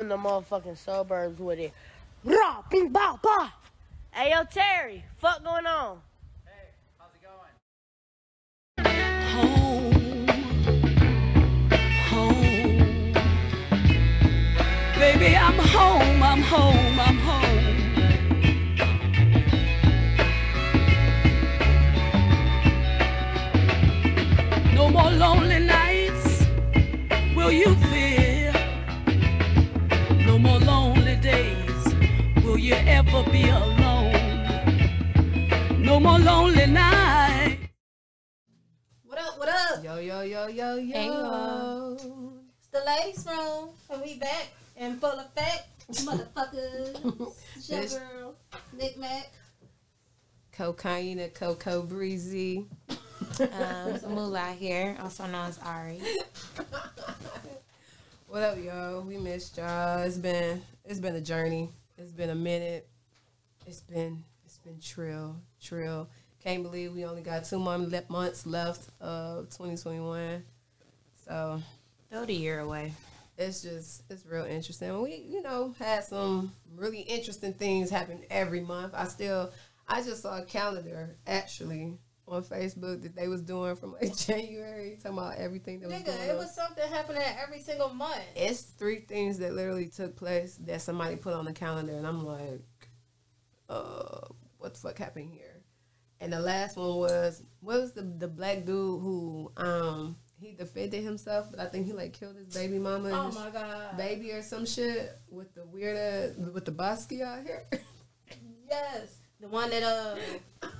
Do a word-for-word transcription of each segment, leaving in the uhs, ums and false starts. in the motherfucking suburbs with it. Rah, bing, bah, bah. Hey, yo, Terry, fuck going on? Hey, how's it going? Home, home. Baby, I'm home, I'm home, I'm home. No more lonely nights, will you fear? No more lonely days, will you ever be alone? No more lonely nights. What up, what up? Yo, yo, yo, yo, yo. Hey, yo. It's the Ladies Room, and we back and full effect, motherfuckers. It's your girl, Nick Mac. Cocaine, Coco Breezy. um, Moolah here, also known as Ari. What up, yo? We missed y'all. It's been, it's been a journey. It's been a minute. It's been, it's been trill, trill. Can't believe we only got two months left of twenty twenty-one. So throw the year away. It's just, it's real interesting. We, you know, had some really interesting things happen every month. I still, I just saw a calendar, actually, on Facebook that they was doing from like January, talking about everything that was Nigga, going on. It was something happening every single month. It's three things that literally took place that somebody put on the calendar, and I'm like, uh, what the fuck happened here? And the last one was, what was the the black dude who, um, he defended himself, but I think he, like, killed his baby mama. Oh, my God. Baby or some shit with the weird, with the Bosky out here. Yes. The one that, uh,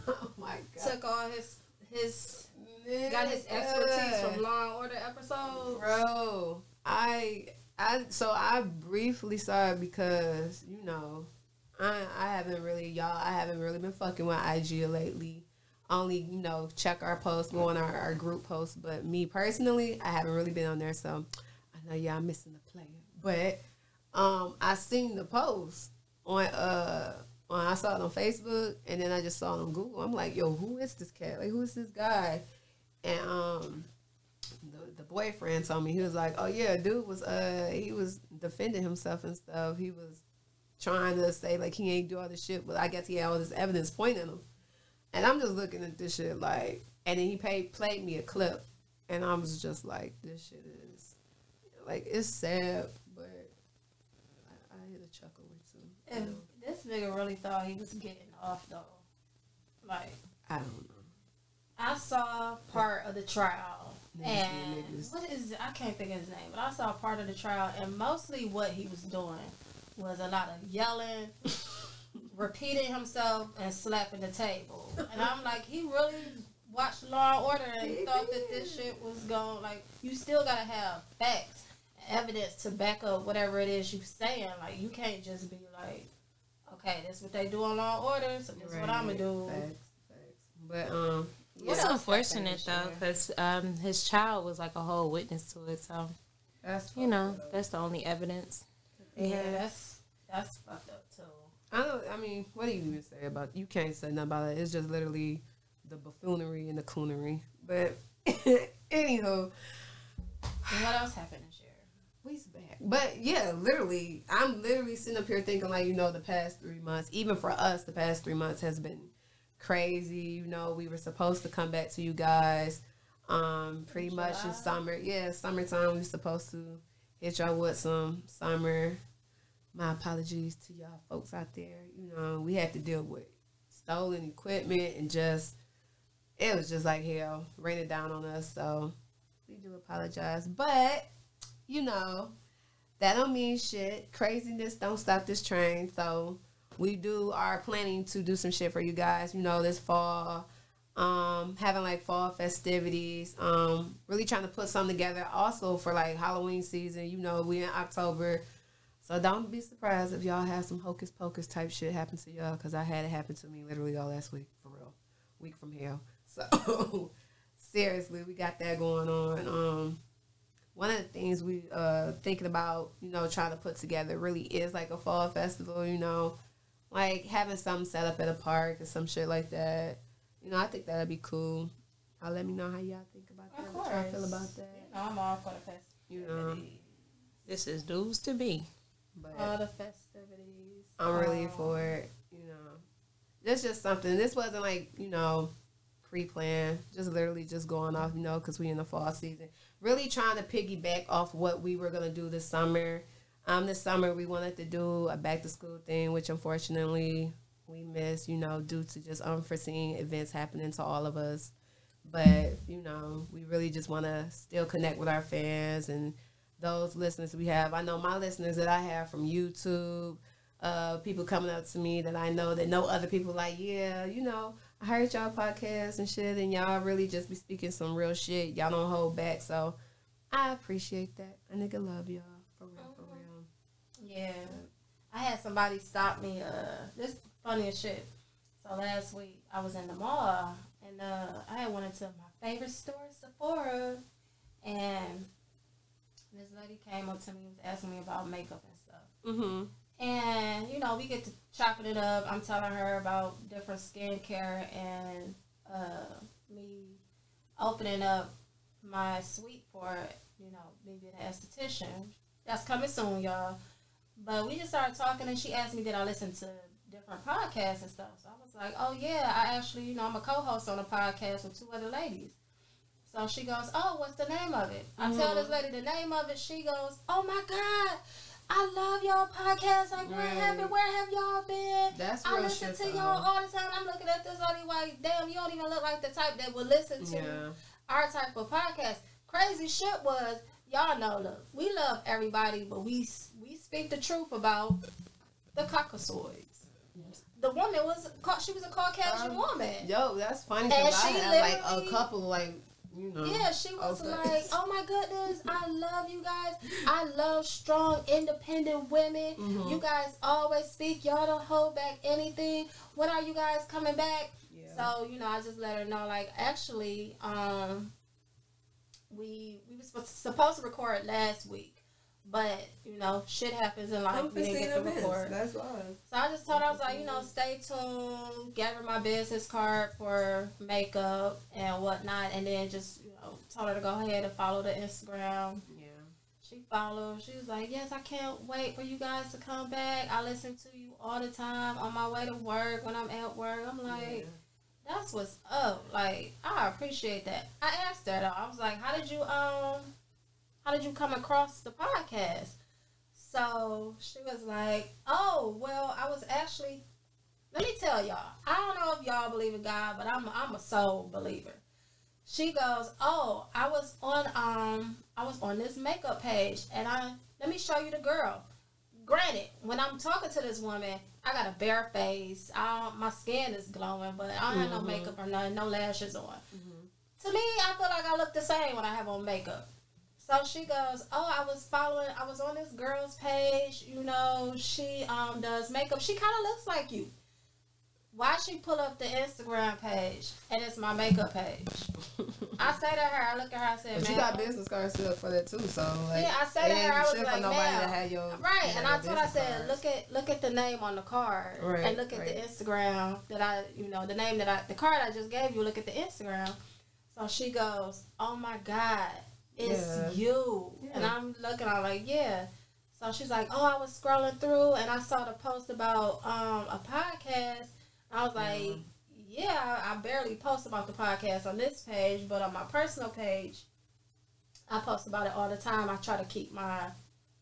oh my God, took all his, his, yeah, got his expertise from Law and Order episodes. Bro, I, I, so I briefly saw it because, you know, I, I haven't really, y'all, I haven't really been fucking with I G lately. Only, you know, check our posts, go on our, our group posts. But me personally, I haven't really been on there, so I know y'all missing the play. But um, I seen the post on, uh, on, I saw it on Facebook, and then I just saw it on Google. I'm like, yo, who is this cat? Like, who is this guy? And um, the, the boyfriend told me, he was like, oh, yeah, dude was, uh, he was defending himself and stuff. He was trying to say, like, he ain't do all this shit, but I guess he had all this evidence pointing him. And I'm just looking at this shit, like, and then he paid, played me a clip, and I was just like, this shit is, like, it's sad, but I, I hit a chuckle or two. And know. This nigga really thought he was getting off, though. Like, I don't know. I saw part of the trial, niggas, and niggas. What is it? I can't think of his name, but I saw part of the trial, and mostly what he was doing was a lot of yelling, repeating himself, and slapping the table. And I'm like, he really watched Law and Order and he thought did. that this shit was going, like, you still gotta have facts and evidence to back up whatever it is you saying. Like, you can't just be like, okay, that's what they do on Law and Order, so that's right. what I'm gonna do. Facts, facts. But, um, yeah. It's unfortunate, though, because um, his child was like a whole witness to it, so, that's you know, up. that's the only evidence. Yeah, that's that's fucked up too. I don't. I mean, what do you even say about? You can't say nothing about it. It's just literally the buffoonery and the coonery. But anywho, and what else happened this year? We's back. But yeah, literally, I'm literally sitting up here thinking like, you know, the past three months, even for us, the past three months has been crazy. You know, we were supposed to come back to you guys, um, pretty much in summer. Yeah, summertime. We were supposed to hit y'all with some summer. My apologies to y'all folks out there. You know, we had to deal with stolen equipment and just, it was just like hell, raining down on us. So we do apologize. But, you know, that don't mean shit. Craziness don't stop this train. So we do are planning to do some shit for you guys, you know, this fall. Um, having like fall festivities, um, really trying to put something together also for like Halloween season. You know, we in October. So don't be surprised if y'all have some hocus pocus type shit happen to y'all, because I had it happen to me literally all last week, for real. Week from hell. So seriously, we got that going on. Um, one of the things we uh thinking about, you know, trying to put together really is like a fall festival, you know, like having something set up at a park or some shit like that. You know, I think that'd be cool. I'll let me know how y'all think about that. Of course. How y'all feel about that. You know, I'm all for the festival. You know, this is dues to be. But all the festivities. I'm really oh. for it, you know. That's just something. This wasn't like, you know, pre-planned. Just literally just going off, you know, because we in the fall season. Really trying to piggyback off what we were going to do this summer. Um, this summer we wanted to do a back-to-school thing, which unfortunately we missed, you know, due to just unforeseen events happening to all of us. But, you know, we really just want to still connect with our fans and those listeners we have. I know my listeners that I have from YouTube, uh, people coming up to me that I know that know other people like, yeah, you know, I heard y'all podcast and shit, and y'all really just be speaking some real shit. Y'all don't hold back, so I appreciate that. I nigga love y'all, for real, for real. Yeah. I had somebody stop me. Uh, this is funny as shit. So last week I was in the mall, and uh, I had went into my favorite store, Sephora, and this lady came up to me and was asking me about makeup and stuff. Mm-hmm. And, you know, we get to chopping it up. I'm telling her about different skincare and uh, me opening up my suite for, you know, me being an esthetician. That's coming soon, y'all. But we just started talking, and she asked me, did I listen to different podcasts and stuff? So I was like, oh, yeah, I actually, you know, I'm a co-host on a podcast with two other ladies. So she goes, oh, what's the name of it? Mm-hmm. I tell this lady the name of it. She goes, oh, my God, I love y'all podcast. Like, where right. have it? Where have y'all been? That's I listen to y'all all the time. I'm looking at this lady like, damn, you don't even look like the type that would listen to yeah. our type of podcast. Crazy shit was, y'all know, look, we love everybody, but we we speak the truth about the caucasoids. Yes. The woman was, she was a Caucasian um, woman. Yo, that's funny. And she I had like a couple, like, you know, yeah, she was okay. like, oh my goodness, I love you guys. I love strong, independent women. Mm-hmm. You guys always speak. Y'all don't hold back anything. When are you guys coming back? Yeah. So, you know, I just let her know, like, actually, um, we we were supposed to record last week. But, you know, shit happens in life. We didn't get to record. That's why. So I just told her, I was like, you know, stay tuned, gather my business card for makeup and whatnot, and then just, you know, told her to go ahead and follow the Instagram. Yeah. She followed. She was like, yes, I can't wait for you guys to come back. I listen to you all the time on my way to work, when I'm at work. I'm like, yeah. That's what's up. Like, I appreciate that. I asked her, though. I was like, how did you, um... how did you come across the podcast? So she was like, oh, well, I was actually, let me tell y'all, I don't know if y'all believe in God, but I'm a, I'm a soul believer. She goes, oh, I was on, um, I was on this makeup page, and I, let me show you the girl. Granted, when I'm talking to this woman, I got a bare face. I don't, my skin is glowing, but I don't mm-hmm. have no makeup or nothing, no lashes on. Mm-hmm. To me, I feel like I look the same when I have on makeup. So she goes, oh, I was following, I was on this girl's page, you know, she um does makeup. She kind of looks like you. Why she pull up the Instagram page, and it's my makeup page? I say to her, I look at her, I said, but you got business cards still for that too, so. Like, yeah, I say to her, I was like, nobody that had your, right, and I told her, I said, look at, look at the name on the card, right, and look at right. the Instagram that I, you know, the name that I, the card I just gave you, look at the Instagram. So she goes, oh my God. It's yeah. you. Yeah. And I'm looking, I'm like, yeah. So she's like, oh, I was scrolling through, and I saw the post about um a podcast. I was like, mm-hmm. yeah, I barely post about the podcast on this page, but on my personal page, I post about it all the time. I try to keep my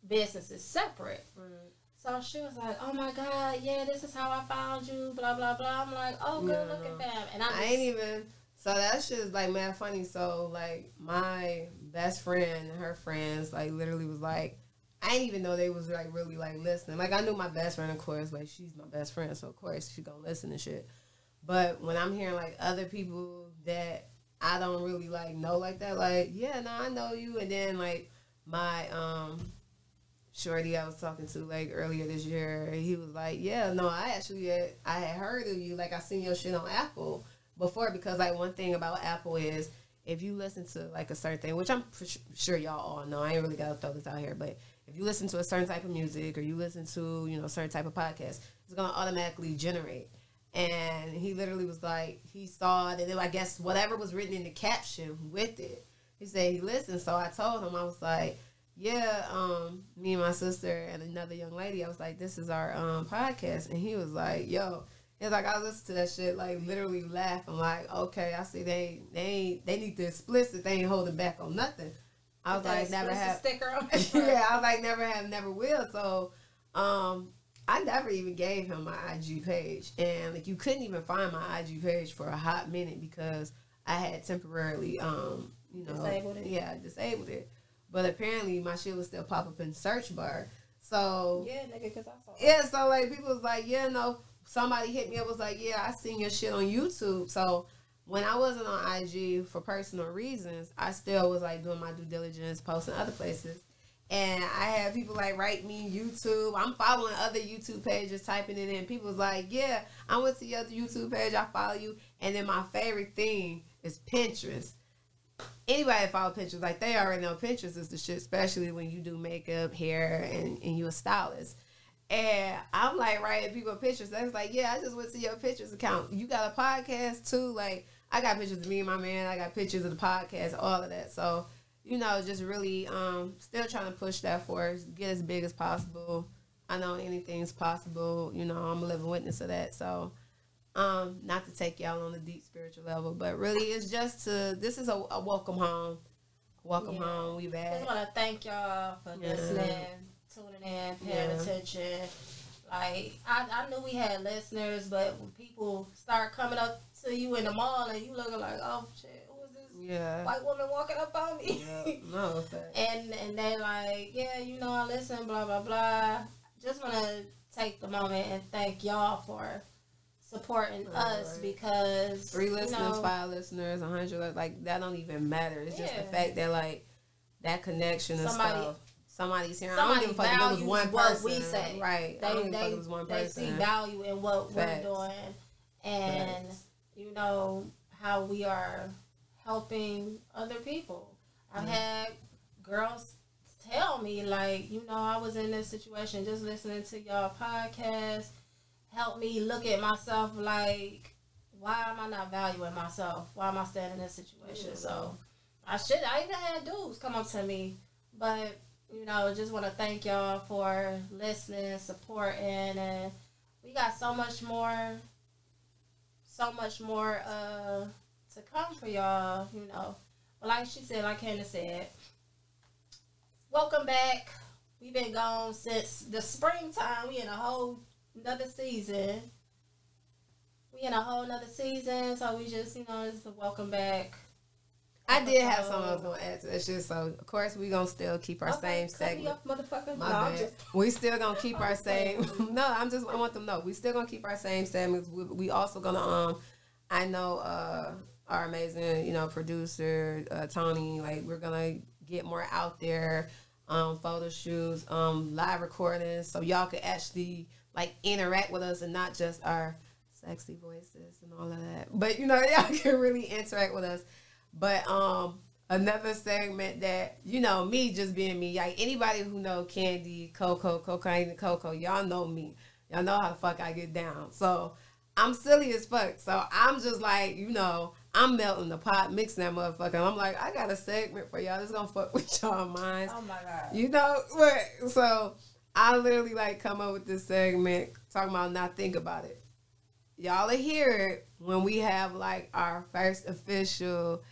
businesses separate. Mm-hmm. So she was like, oh, my God, yeah, this is how I found you, blah, blah, blah. I'm like, oh, good yeah, looking no. fam. And I, just, I ain't even... So that shit is, like, mad funny. So, like, my best friend and her friends, like, literally was, like, I didn't even know they was, like, really, like, listening. Like, I knew my best friend, of course. Like, she's my best friend, so, of course, she gonna listen and shit. But when I'm hearing, like, other people that I don't really, like, know like that, like, yeah, no, I know you. And then, like, my um shorty I was talking to, like, earlier this year, he was like, yeah, no, I actually had, I had heard of you. Like, I seen your shit on Apple before, because, like, one thing about Apple is if you listen to, like, a certain thing, which I'm sh- sure y'all all know, I ain't really got to throw this out here, but if you listen to a certain type of music or you listen to, you know, a certain type of podcast, it's going to automatically generate. And he literally was like, he saw that, it, I guess, whatever was written in the caption with it. He said he listened, so I told him, I was like, yeah, um, me and my sister and another young lady, I was like, this is our um podcast. And he was like, yo. It's like, I listen to that shit, like, literally laugh. I'm like, okay, I see they they ain't, they need to explicit. They ain't holding back on nothing. I was that like, never have. Sticker on yeah, I was like, never have, never will. So, um, I never even gave him my I G page. And, like, you couldn't even find my I G page for a hot minute because I had temporarily, um, you know. Disabled it. Yeah, disabled it. But apparently my shit would still pop up in search bar. So. Yeah, nigga, because I saw it. Yeah, so, like, people was like, yeah, no. Somebody hit me up, was like, yeah, I seen your shit on YouTube. So when I wasn't on I G for personal reasons, I still was like doing my due diligence, posting other places. And I had people like write me YouTube. I'm following other YouTube pages, typing it in. People was like, yeah, I went to your YouTube page, I follow you. And then my favorite thing is Pinterest. Anybody that follow Pinterest, like they already know Pinterest is the shit, especially when you do makeup, hair, and, and you're a stylist. And I'm like writing people pictures. I was like, yeah, I just went to your pictures account. You got a podcast too? Like, I got pictures of me and my man. I got pictures of the podcast, all of that. So, you know, just really um, still trying to push that forward, get as big as possible. I know anything's possible. You know, I'm a living witness of that. So, um, not to take y'all on the deep spiritual level, but really it's just to, this is a, a welcome home. Welcome yeah. home. We back. I just want to thank y'all for yeah. listening. Tuning in, paying yeah. attention. Like, I, I knew we had listeners, but when people start coming up to you in the mall and you looking like, oh, shit, who is this yeah. white woman walking up on me? Yeah. No, okay. and, and they like, yeah, you know, I listen, blah, blah, blah. Just want to take the moment and thank y'all for supporting right. us because, Three listeners, you know, five listeners, a hundred, like, that don't even matter. It's yeah. just the fact that, like, that connection and stuff. Somebody's here. Somebody I don't give a fuck if it was one person. We say. Right. They, I don't give a fuck if it was one person. They see value in what Facts. We're doing and, Facts. You know, how we are helping other people. I've mm-hmm. had girls tell me, like, you know, I was in this situation just listening to y'all podcast. Helped me look at myself like, why am I not valuing myself? Why am I standing in this situation? Mm-hmm. So I should. I even had dudes come up to me. But... You know, just want to thank y'all for listening, supporting, and we got so much more, so much more uh, to come for y'all, you know. But like she said, like Hannah said, welcome back. We've been gone since the springtime. We in a whole another season. We in a whole another season, so we just, you know, it's a welcome back. I did have something I was going to add to that shit, so of course we going to still keep our okay, same segment. Up, motherfucker. My no, bad. Just... We still going to keep our same, no, I'm just, I want them to know, we still going to keep our same segments. We, we also going to, um, I know uh, our amazing, you know, producer, uh, Tony, like we're going to get more out there, um, photo shoots, um, live recordings, so y'all can actually like interact with us and not just our sexy voices and all of that. But you know, y'all can really interact with us. But um, another segment that, you know, me just being me, like anybody who know Candy, Coco, Cocaine, and Coco, y'all know me. Y'all know how the fuck I get down. So I'm silly as fuck. So I'm just like, you know, I'm melting the pot, mixing that motherfucker. And I'm like, I got a segment for y'all. It's going to fuck with y'all minds. Oh, my God. You know? But, so I literally, like, come up with this segment talking about not think about it. Y'all will hear it when we have, like, our first official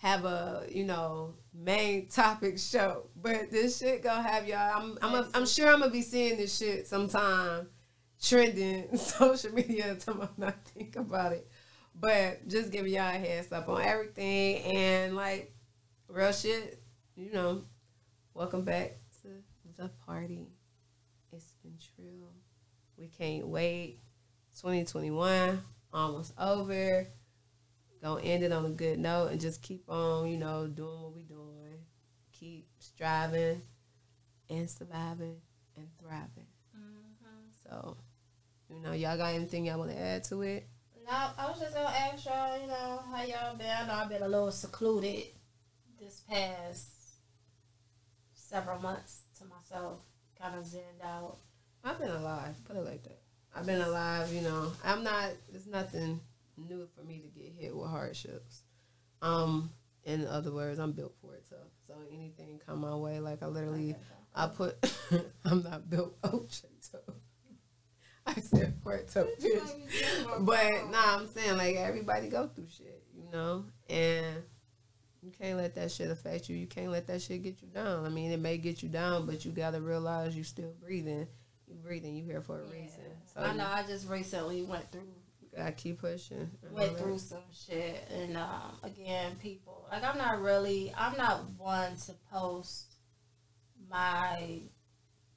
have a, you know, main topic show. But this shit gonna have y'all, I'm I'm, a, I'm sure I'm gonna be seeing this shit sometime trending social media time I'm not thinking about it. But just giving y'all a heads up on everything and like real shit, you know, welcome back to the party. It's been true. We can't wait. twenty twenty-one, almost over. Gonna end it on a good note and just keep on, you know, doing what we doing. Keep striving and surviving and thriving. Mm-hmm. So, you know, y'all got anything y'all want to add to it? No, I was just gonna ask y'all, you know, how y'all been. I know I've been a little secluded this past several months to myself, kind of zenned out. I've been alive, put it like that. I've been alive, you know. I'm not, there's nothing new for me to get hit with hardships. Um, In other words, I'm built for it, so so anything come my way, like I literally, I put, I'm not built, oh, so I said for it, so but nah, I'm saying like everybody go through shit, you know, and you can't let that shit affect you. You can't let that shit get you down. I mean, it may get you down, but you gotta realize you still breathing. You breathing. You here for a yeah. reason. So I know. I just recently went through. I keep pushing. Went through that. some shit, and um, again, people like I'm not really. I'm not one to post my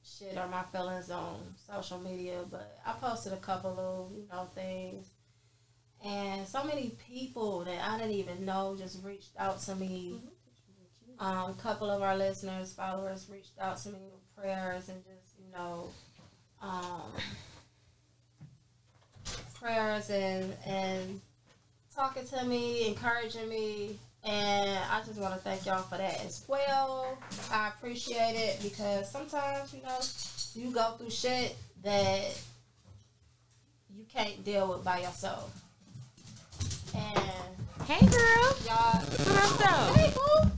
shit or my feelings on social media, but I posted a couple of you know things. And so many people that I didn't even know just reached out to me. A um, couple of our listeners, followers reached out to me with prayers and just, you know, um, prayers and, and talking to me, encouraging me. And I just want to thank y'all for that as well. I appreciate it because sometimes, you know, you go through shit that you can't deal with by yourself. And hey girl, y'all. Hey boo,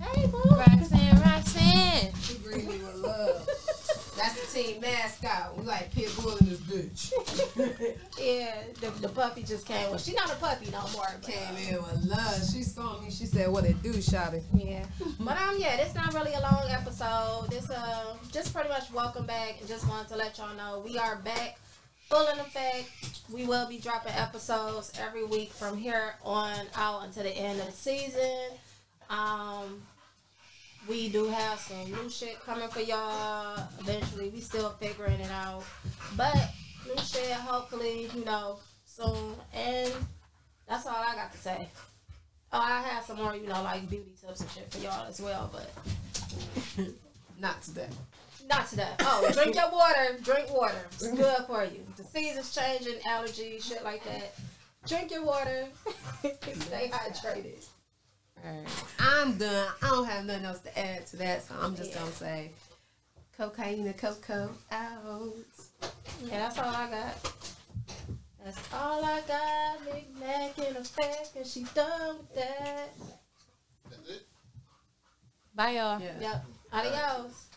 hey boo. Roxanne, Roxanne. She brings me with love. That's the team mascot. We like pit bull in this bitch. Yeah, the, the puppy just came. Well, she not a puppy no more. But, came in with love. She saw me. She said, "What it do, shawty?" Yeah. But um, yeah, this not really a long episode. This uh, just pretty much welcome back, and just wanted to let y'all know we are back. Full in effect, we will be dropping episodes every week from here on out until the end of the season. Um, we do have some new shit coming for y'all. Eventually, we still figuring it out. But new shit, hopefully, you know, soon. And that's all I got to say. Oh, I have some more, you know, like beauty tips and shit for y'all as well, but not today. Not today. Oh, drink your water. Drink water. It's good for you. The season's changing, allergies, shit like that. Drink your water. Stay hydrated. All right. I'm done. I don't have nothing else to add to that, so I'm just yeah. going to say cocaine and cocoa out. Yeah, that's all I got. That's all I got. Big Mac in effect, and she done with that. That's it. Bye, y'all. Yeah. Yep. Adios.